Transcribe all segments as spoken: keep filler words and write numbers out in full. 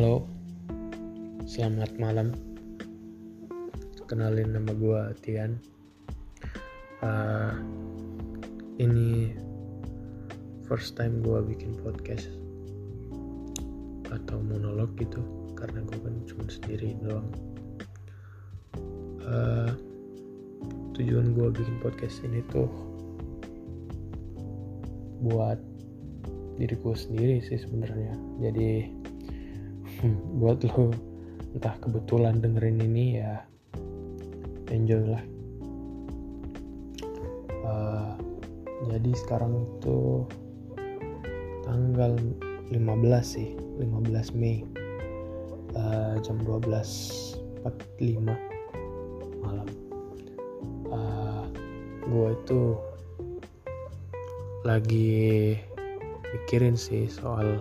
Halo, selamat malam. Kenalin, nama gue Tian. Uh, ini first time gue bikin podcast atau monolog gitu, karena gue kan cuma sendiri doang. Uh, tujuan gue bikin podcast ini tuh buat diri gue sendiri sih sebenarnya. Jadi buat lo, entah kebetulan dengerin ini ya, enjoy lah. Uh, jadi sekarang itu tanggal lima belas sih, lima belas Mei, uh, jam dua belas empat puluh lima malam. Uh, gue itu lagi mikirin sih soal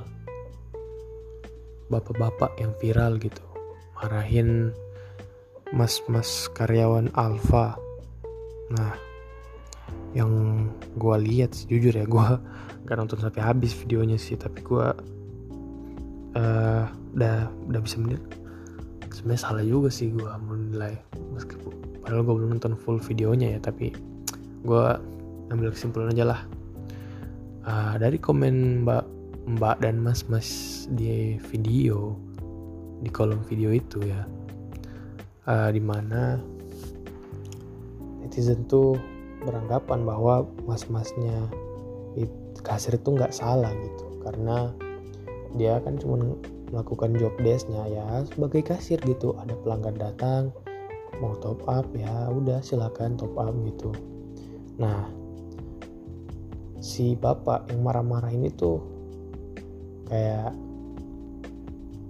bapak-bapak yang viral gitu, marahin mas-mas karyawan Alfa. Nah, yang gue lihat sih, jujur ya, gue gak nonton sampai habis videonya sih, tapi gue uh, udah udah bisa menilai. Sebenarnya salah juga sih gue menilai, meskipun padahal gue belum nonton full videonya ya, tapi gue ambil kesimpulan aja lah. Uh, dari komen mbak mbak dan mas-mas di video, di kolom video itu ya, uh, dimana netizen tuh beranggapan bahwa mas-masnya it, kasir itu gak salah gitu, karena dia kan cuma melakukan job desknya ya sebagai kasir gitu. Ada pelanggan datang mau top up, ya udah silakan top up gitu. Nah, si bapak yang marah-marah ini tuh kayak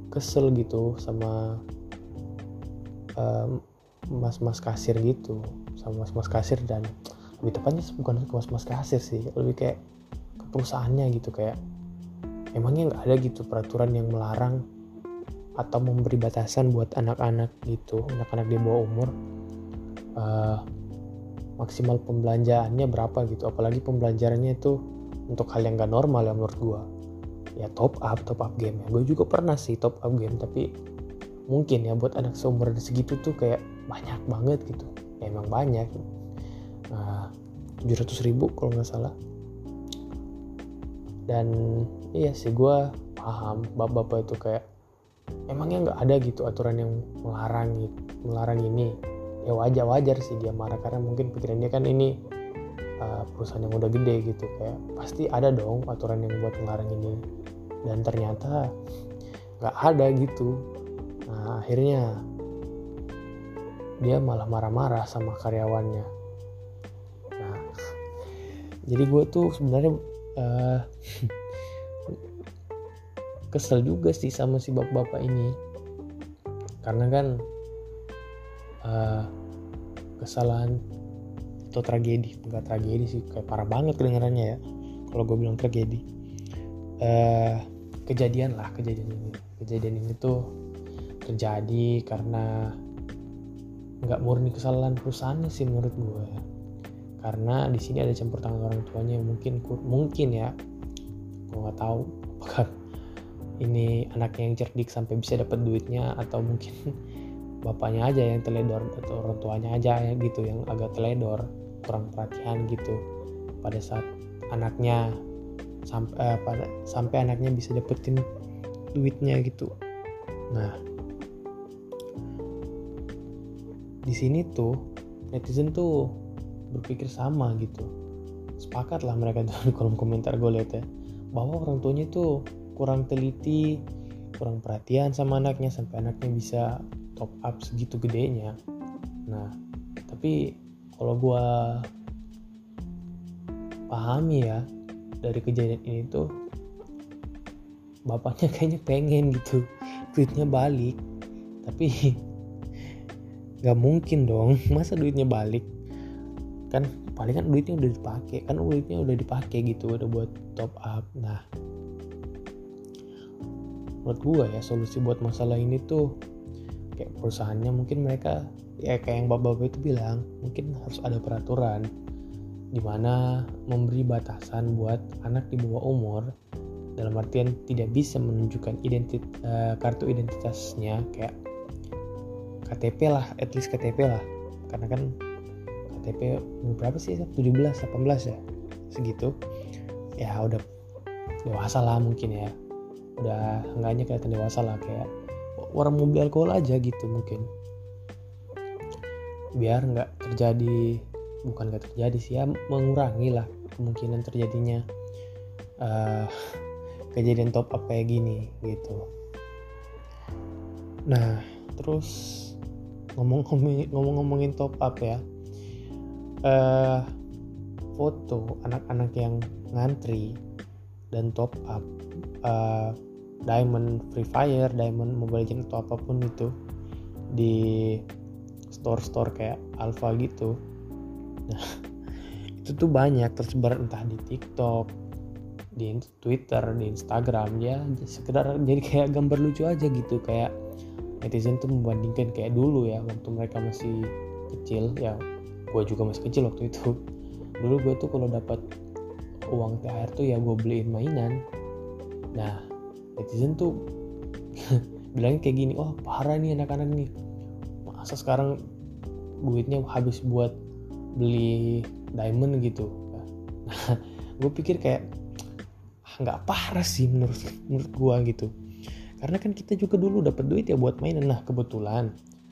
kesel gitu sama um, mas-mas kasir gitu, sama mas-mas kasir, dan lebih tepatnya bukan ke mas-mas kasir sih, lebih kayak ke perusahaannya gitu. Kayak emangnya nggak ada gitu peraturan yang melarang atau memberi batasan buat anak-anak gitu, anak-anak di bawah umur, uh, maksimal pembelanjaannya berapa gitu. Apalagi pembelanjaannya itu untuk hal yang nggak normal ya menurut gua. Ya top up, top up game ya. Gue juga pernah sih top up game, tapi mungkin ya buat anak seumur segitu tuh kayak banyak banget gitu. Ya, emang banyak. Nah, tujuh ratus ribu kalau nggak salah. Dan iya sih, gue paham bapak-bapak itu kayak emangnya nggak ada gitu aturan yang melarang gitu, melarang ini. Ya wajar-wajar sih dia marah, karena mungkin pikirannya kan ini uh, perusahaan yang udah gede gitu, kayak pasti ada dong aturan yang buat melarang ini. Dan ternyata gak ada gitu. Nah, akhirnya dia malah marah-marah sama karyawannya. Nah, jadi gue tuh sebenarnya uh, kesel juga sih sama si bapak-bapak ini, karena kan uh, kesalahan atau tragedi, enggak tragedi sih, kayak parah banget kedengarannya ya kalau gue bilang tragedi. Uh, kejadian lah kejadian ini kejadian ini tuh terjadi karena nggak murni kesalahan perusahaannya sih menurut gue, karena di sini ada campur tangan orang tuanya yang mungkin mungkin ya, gue nggak tahu apakah ini anaknya yang cerdik sampai bisa dapat duitnya, atau mungkin bapaknya aja yang teledor, atau orang tuanya aja gitu yang agak teledor, kurang perhatian gitu pada saat anaknya sampai eh, pada sampai anaknya bisa dapetin duitnya gitu. Nah, di sini tuh netizen tuh berpikir sama gitu, sepakat lah mereka di kolom komentar gue liat ya, bahwa orang tuanya tuh kurang teliti, kurang perhatian sama anaknya sampai anaknya bisa top up segitu gedenya. Nah, tapi kalau gue pahami ya, dari kejadian ini tuh bapaknya kayaknya pengen gitu duitnya balik, tapi nggak mungkin dong, masa duitnya balik, kan paling kan duitnya udah dipakai kan duitnya udah dipakai gitu, udah buat top up. Nah, menurut gue ya, solusi buat masalah ini tuh kayak perusahaannya mungkin mereka ya kayak yang bapak-bapak itu bilang, mungkin harus ada peraturan dimana memberi batasan buat anak di bawah umur dalam artian tidak bisa menunjukkan identit, uh, kartu identitasnya kayak K T P lah, at least K T P lah, karena kan K T P berapa sih, tujuh belas, delapan belas ya, segitu ya, udah dewasa lah mungkin ya, udah enggaknya kelihatan dewasa lah, kayak orang mau beli alkohol aja gitu mungkin, biar nggak terjadi, bukan nggak terjadi sih ya, mengurangi lah kemungkinan terjadinya uh, kejadian top up kayak gini gitu. Nah terus ngomong-ngomongin, ngomong-ngomongin top up ya, uh, foto anak-anak yang ngantri dan top up uh, Diamond Free Fire, Diamond Mobile Legends atau apapun itu di store-store kayak Alpha gitu. Nah, itu tuh banyak tersebar entah di TikTok, di Twitter, di Instagram ya, sekedar jadi kayak gambar lucu aja gitu, kayak netizen tuh membandingkan kayak dulu ya waktu mereka masih kecil ya, gue juga masih kecil waktu itu. Dulu gue tuh kalau dapat uang T H R tuh ya gue beliin mainan. Nah, netizen tuh bilangnya kayak gini, oh parah nih anak-anak nih, masa sekarang duitnya habis buat beli diamond gitu. Nah, gue pikir kayak nggak parah sih menurut menurut gue gitu, karena kan kita juga dulu dapat duit ya buat mainan. Nah kebetulan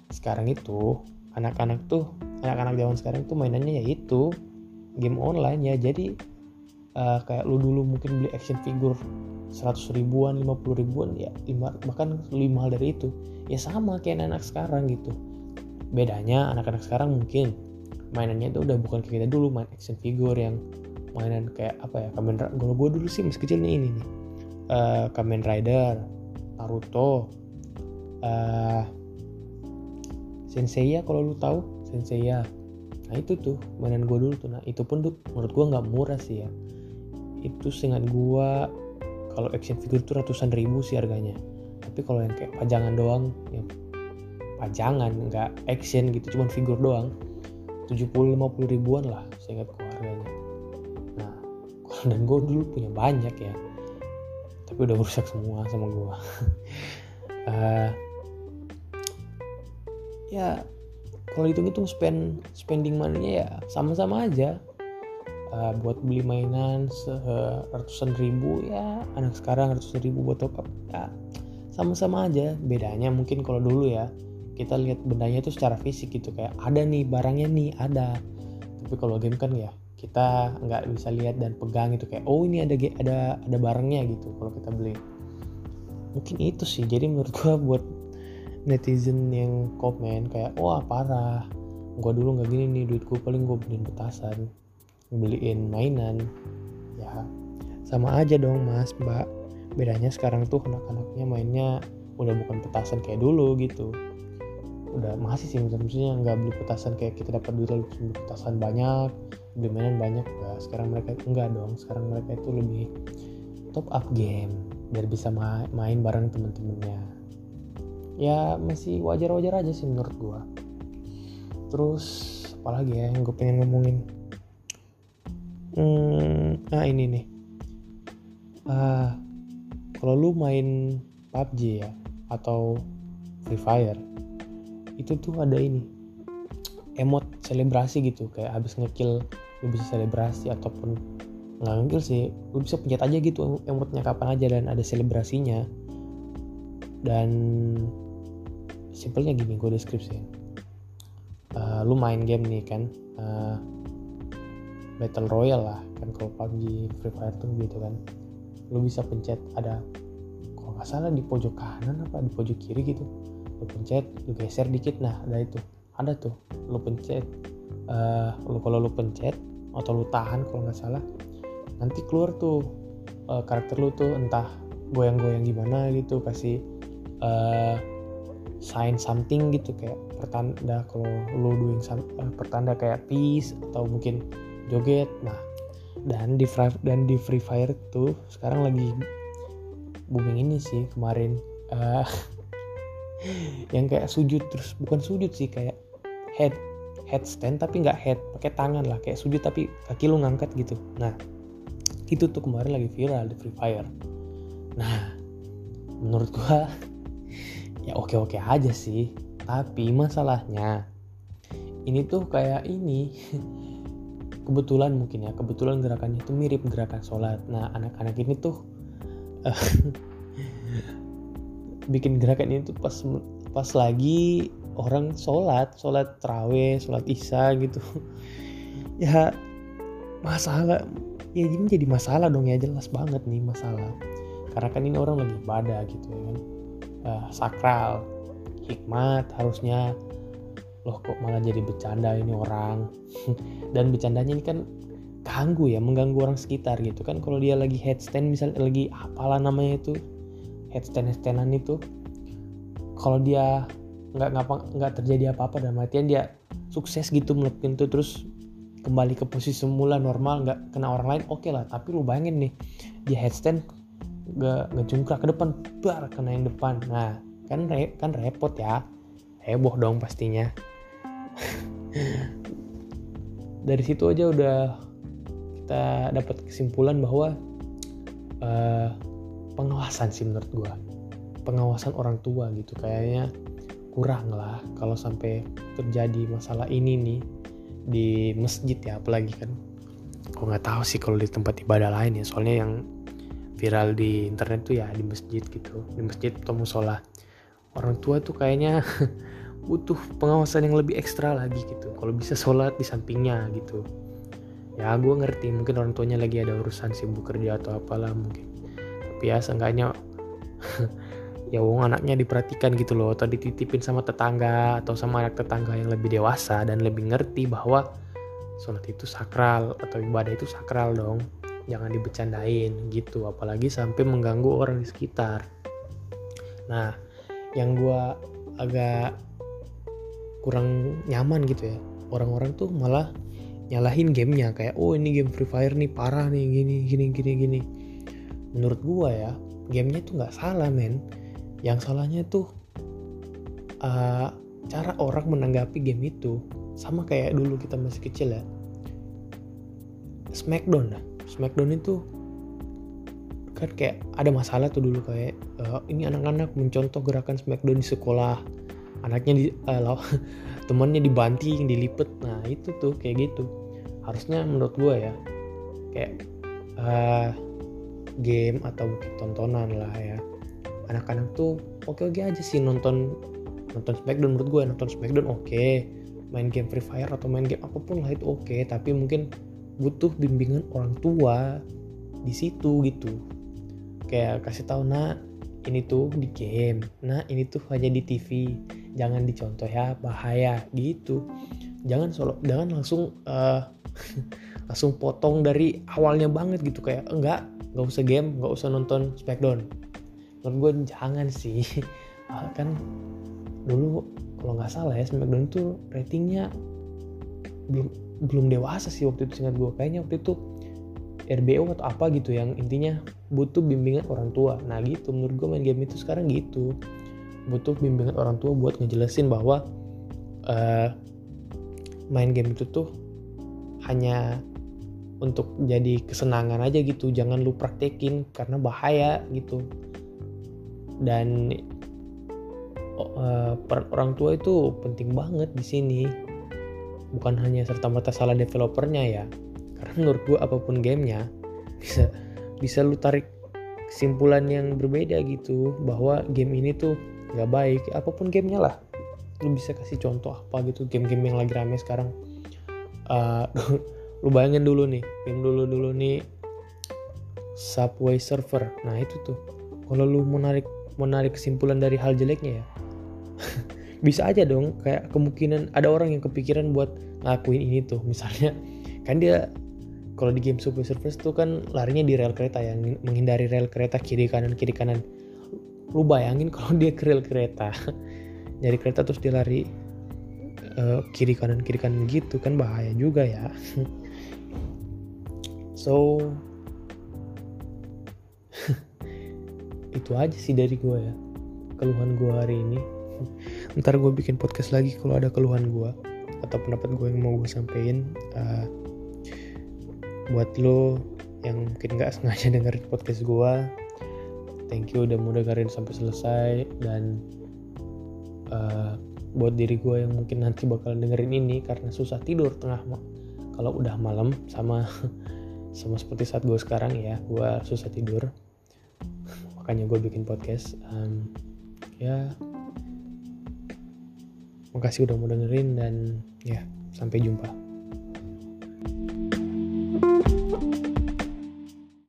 sekarang itu anak-anak tuh anak-anak zaman sekarang tuh mainannya ya itu game online ya, jadi uh, kayak lu dulu mungkin beli action figure seratus ribuan, lima puluh ribuan ya, bahkan lebih mahal dari itu ya, sama kayak anak-anak sekarang gitu. Bedanya anak-anak sekarang mungkin mainannya itu udah bukan kayak kita dulu main action figure yang mainan kayak apa ya, Kamen Rider. Kalau gue dulu sih masih kecilnya ini nih, uh, Kamen Rider, Naruto, uh, Senseiya, kalau lu tahu Senseiya. Nah itu tuh mainan gue dulu tuh. Nah itu pun tuh, menurut gue nggak murah sih ya. Itu seingat gue kalau action figure tuh ratusan ribu sih harganya. Tapi kalau yang kayak pajangan doang, yang pajangan nggak action gitu, cuman figur doang, tujuh puluh lima puluh ribuan lah seingat gue harganya. Nah, dan gue dulu punya banyak ya, tapi udah rusak semua sama gue. uh, ya kalau hitung-hitung spend spending money-nya ya sama-sama aja. Uh, buat beli mainan ratusan ribu ya, anak sekarang ratusan ribu buat top up ya, sama-sama aja. Bedanya mungkin kalau dulu ya kita lihat bendanya itu secara fisik gitu, kayak ada nih barangnya nih, ada. Tapi kalau game kan ya kita nggak bisa lihat dan pegang itu, kayak oh ini ada ada ada barangnya gitu kalau kita beli. Mungkin itu sih, jadi menurut gua buat netizen yang komen kayak wah parah, gua dulu nggak gini nih, duit gua paling gua beliin petasan, beliin mainan ya, sama aja dong mas mbak. Bedanya sekarang tuh anak-anaknya mainnya udah bukan petasan kayak dulu gitu. Udah masih sih maksudnya nggak beli petasan kayak kita dapat duit lalu beli petasan banyak, beli mainan banyak. Nah, sekarang mereka enggak dong, sekarang mereka itu lebih top up game biar bisa ma- main bareng temen-temennya. Ya masih wajar-wajar aja sih menurut gua. Terus apalagi ya yang gua pengen ngomongin. Hmm, nah ini nih, uh, kalau lu main P U B G ya atau Free Fire, itu tuh ada ini emot selebrasi gitu, kayak habis ngekill lu bisa selebrasi, ataupun nggak ngekill sih, lu bisa pencet aja gitu emotnya kapan aja dan ada selebrasinya. Dan simpelnya gini gue deskripsiin, uh, lu main game nih kan, uh, Battle Royale lah kan, kalau P U B G Free Fire tuh gitu kan, lu bisa pencet ada kalau nggak salah di pojok kanan apa di pojok kiri gitu, lu pencet, lu geser dikit, nah ada itu, ada tuh lu pencet, uh, lu kalau lu pencet atau lu tahan kalau nggak salah, nanti keluar tuh uh, karakter lu tuh entah goyang-goyang gimana gitu, kasih uh, sign something gitu, kayak pertanda kalau lu doing some, uh, pertanda kayak peace atau mungkin joget. Nah, dan di dan di Free Fire tuh sekarang lagi booming ini sih kemarin, uh, yang kayak sujud, terus bukan sujud sih, kayak head headstand tapi nggak head, pakai tangan lah, kayak sujud tapi kaki lu ngangkat gitu. Nah, itu tuh kemarin lagi viral di Free Fire. Nah, menurut gue ya oke-oke aja sih. Tapi masalahnya ini tuh kayak ini kebetulan mungkin ya, kebetulan gerakannya tuh mirip gerakan sholat. Nah, anak-anak ini tuh uh, bikin gerakan ini tuh pas pas lagi orang sholat, sholat tarawih, sholat isya gitu. Ya masalah, ya ini jadi masalah dong ya, jelas banget nih masalah. Karena kan ini orang lagi ibadah gitu ya kan, uh, sakral, hikmat harusnya. Loh kok malah jadi bercanda ini orang. Dan bercandanya ini kan ganggu ya, mengganggu orang sekitar gitu kan. Kalau dia lagi headstand misalnya, lagi apalah namanya itu, headstand-headstandan itu, kalau dia nggak ngapa nggak terjadi apa-apa, dan matian dia sukses gitu melekin tuh terus kembali ke posisi semula normal, nggak kena orang lain, oke okay lah. Tapi lu bayangin nih, dia headstand nggak ngejungkrak ke depan, bar kena yang depan. Nah kan re, kan repot ya, heboh dong pastinya. Dari situ aja udah kita dapat kesimpulan bahwa uh, pengawasan sih menurut gue, pengawasan orang tua gitu kayaknya kurang lah kalau sampai terjadi masalah ini nih di masjid ya, apalagi kan. Gue nggak tahu sih kalau di tempat ibadah lain ya, soalnya yang viral di internet tuh ya di masjid gitu, di masjid atau musola. Orang tua tuh kayaknya butuh pengawasan yang lebih ekstra lagi gitu. Kalau bisa sholat di sampingnya gitu. Ya gue ngerti mungkin orang tuanya lagi ada urusan sibuk kerja atau apalah mungkin. Tapi ya seenggaknya ya wong anaknya diperhatikan gitu loh. Atau dititipin sama tetangga atau sama anak tetangga yang lebih dewasa dan lebih ngerti bahwa sholat itu sakral atau ibadah itu sakral dong. Jangan dibecandain gitu. Apalagi sampai mengganggu orang di sekitar. Nah, yang gue agak kurang nyaman gitu ya, orang-orang tuh malah nyalahin gamenya. Kayak oh ini game Free Fire nih parah nih, gini gini gini gini. Menurut gue ya gamenya tuh gak salah men. Yang salahnya tuh uh, cara orang menanggapi game itu. Sama kayak dulu kita masih kecil ya, Smackdown lah. Smackdown itu kan kayak ada masalah tuh dulu kayak uh, ini anak-anak mencontoh gerakan Smackdown di sekolah, anaknya di uh, law, temannya dibanting, dilipet. Nah itu tuh kayak gitu. Harusnya menurut gue ya kayak uh, game atau mungkin tontonan lah ya, anak-anak tuh oke-oke aja sih nonton nonton Smackdown. Menurut gue nonton Smackdown oke okay. Main game Free Fire atau main game apapun lah itu oke okay. Tapi mungkin butuh bimbingan orang tua di situ gitu. Kayak kasih tahu, nah ini tuh di game, nah ini tuh hanya di T V, jangan dicontoh ya, bahaya gitu. Jangan solo, jangan langsung uh, langsung potong dari awalnya banget gitu. Kayak enggak, enggak usah game, enggak usah nonton Smackdown. Menurut gue jangan sih. Kan dulu kalau nggak salah ya Smackdown tuh ratingnya belum belum dewasa sih waktu itu, seingat gue. Kayaknya waktu itu R B O atau apa gitu, yang intinya butuh bimbingan orang tua. Nah gitu menurut gue main game itu sekarang gitu, butuh bimbingan orang tua buat ngejelasin bahwa uh, main game itu tuh hanya untuk jadi kesenangan aja gitu, jangan lu praktekin karena bahaya gitu. Dan uh, peran orang tua itu penting banget di sini. Bukan hanya serta-merta salah developernya ya. Karena menurut gue apapun gamenya bisa bisa lu tarik kesimpulan yang berbeda gitu, bahwa game ini tuh gak baik. Apapun gamenya lah, lu bisa kasih contoh apa gitu. Game-game yang lagi rame sekarang uh, lu bayangin dulu nih, game dulu-dulu nih Subway Surfer. Nah itu tuh kalau lu mau narik, mau narik kesimpulan dari hal jeleknya ya bisa aja dong. Kayak kemungkinan ada orang yang kepikiran buat ngelakuin ini tuh. Misalnya kan dia kalau di game Subway Surfers tuh kan larinya di rel kereta ya, menghindari rel kereta kiri kanan kiri kanan. Lu bayangin kalau dia ke rel kereta, nyari kereta terus dia lari uh, kiri kanan kiri kanan gitu kan bahaya juga ya. So itu aja sih dari gue ya, keluhan gue hari ini. Ntar gue bikin podcast lagi kalau ada keluhan gue atau pendapat gue yang mau gue sampein. Uh, buat lo yang mungkin gak sengaja dengerin podcast gue, thank you udah mau dengerin sampai selesai. Dan uh, buat diri gue yang mungkin nanti bakalan dengerin ini karena susah tidur tengah ma- kalau udah malam, sama sama seperti saat gue sekarang ya, gue susah tidur makanya gue bikin podcast. Um, ya makasih udah mau dengerin, dan ya sampai jumpa.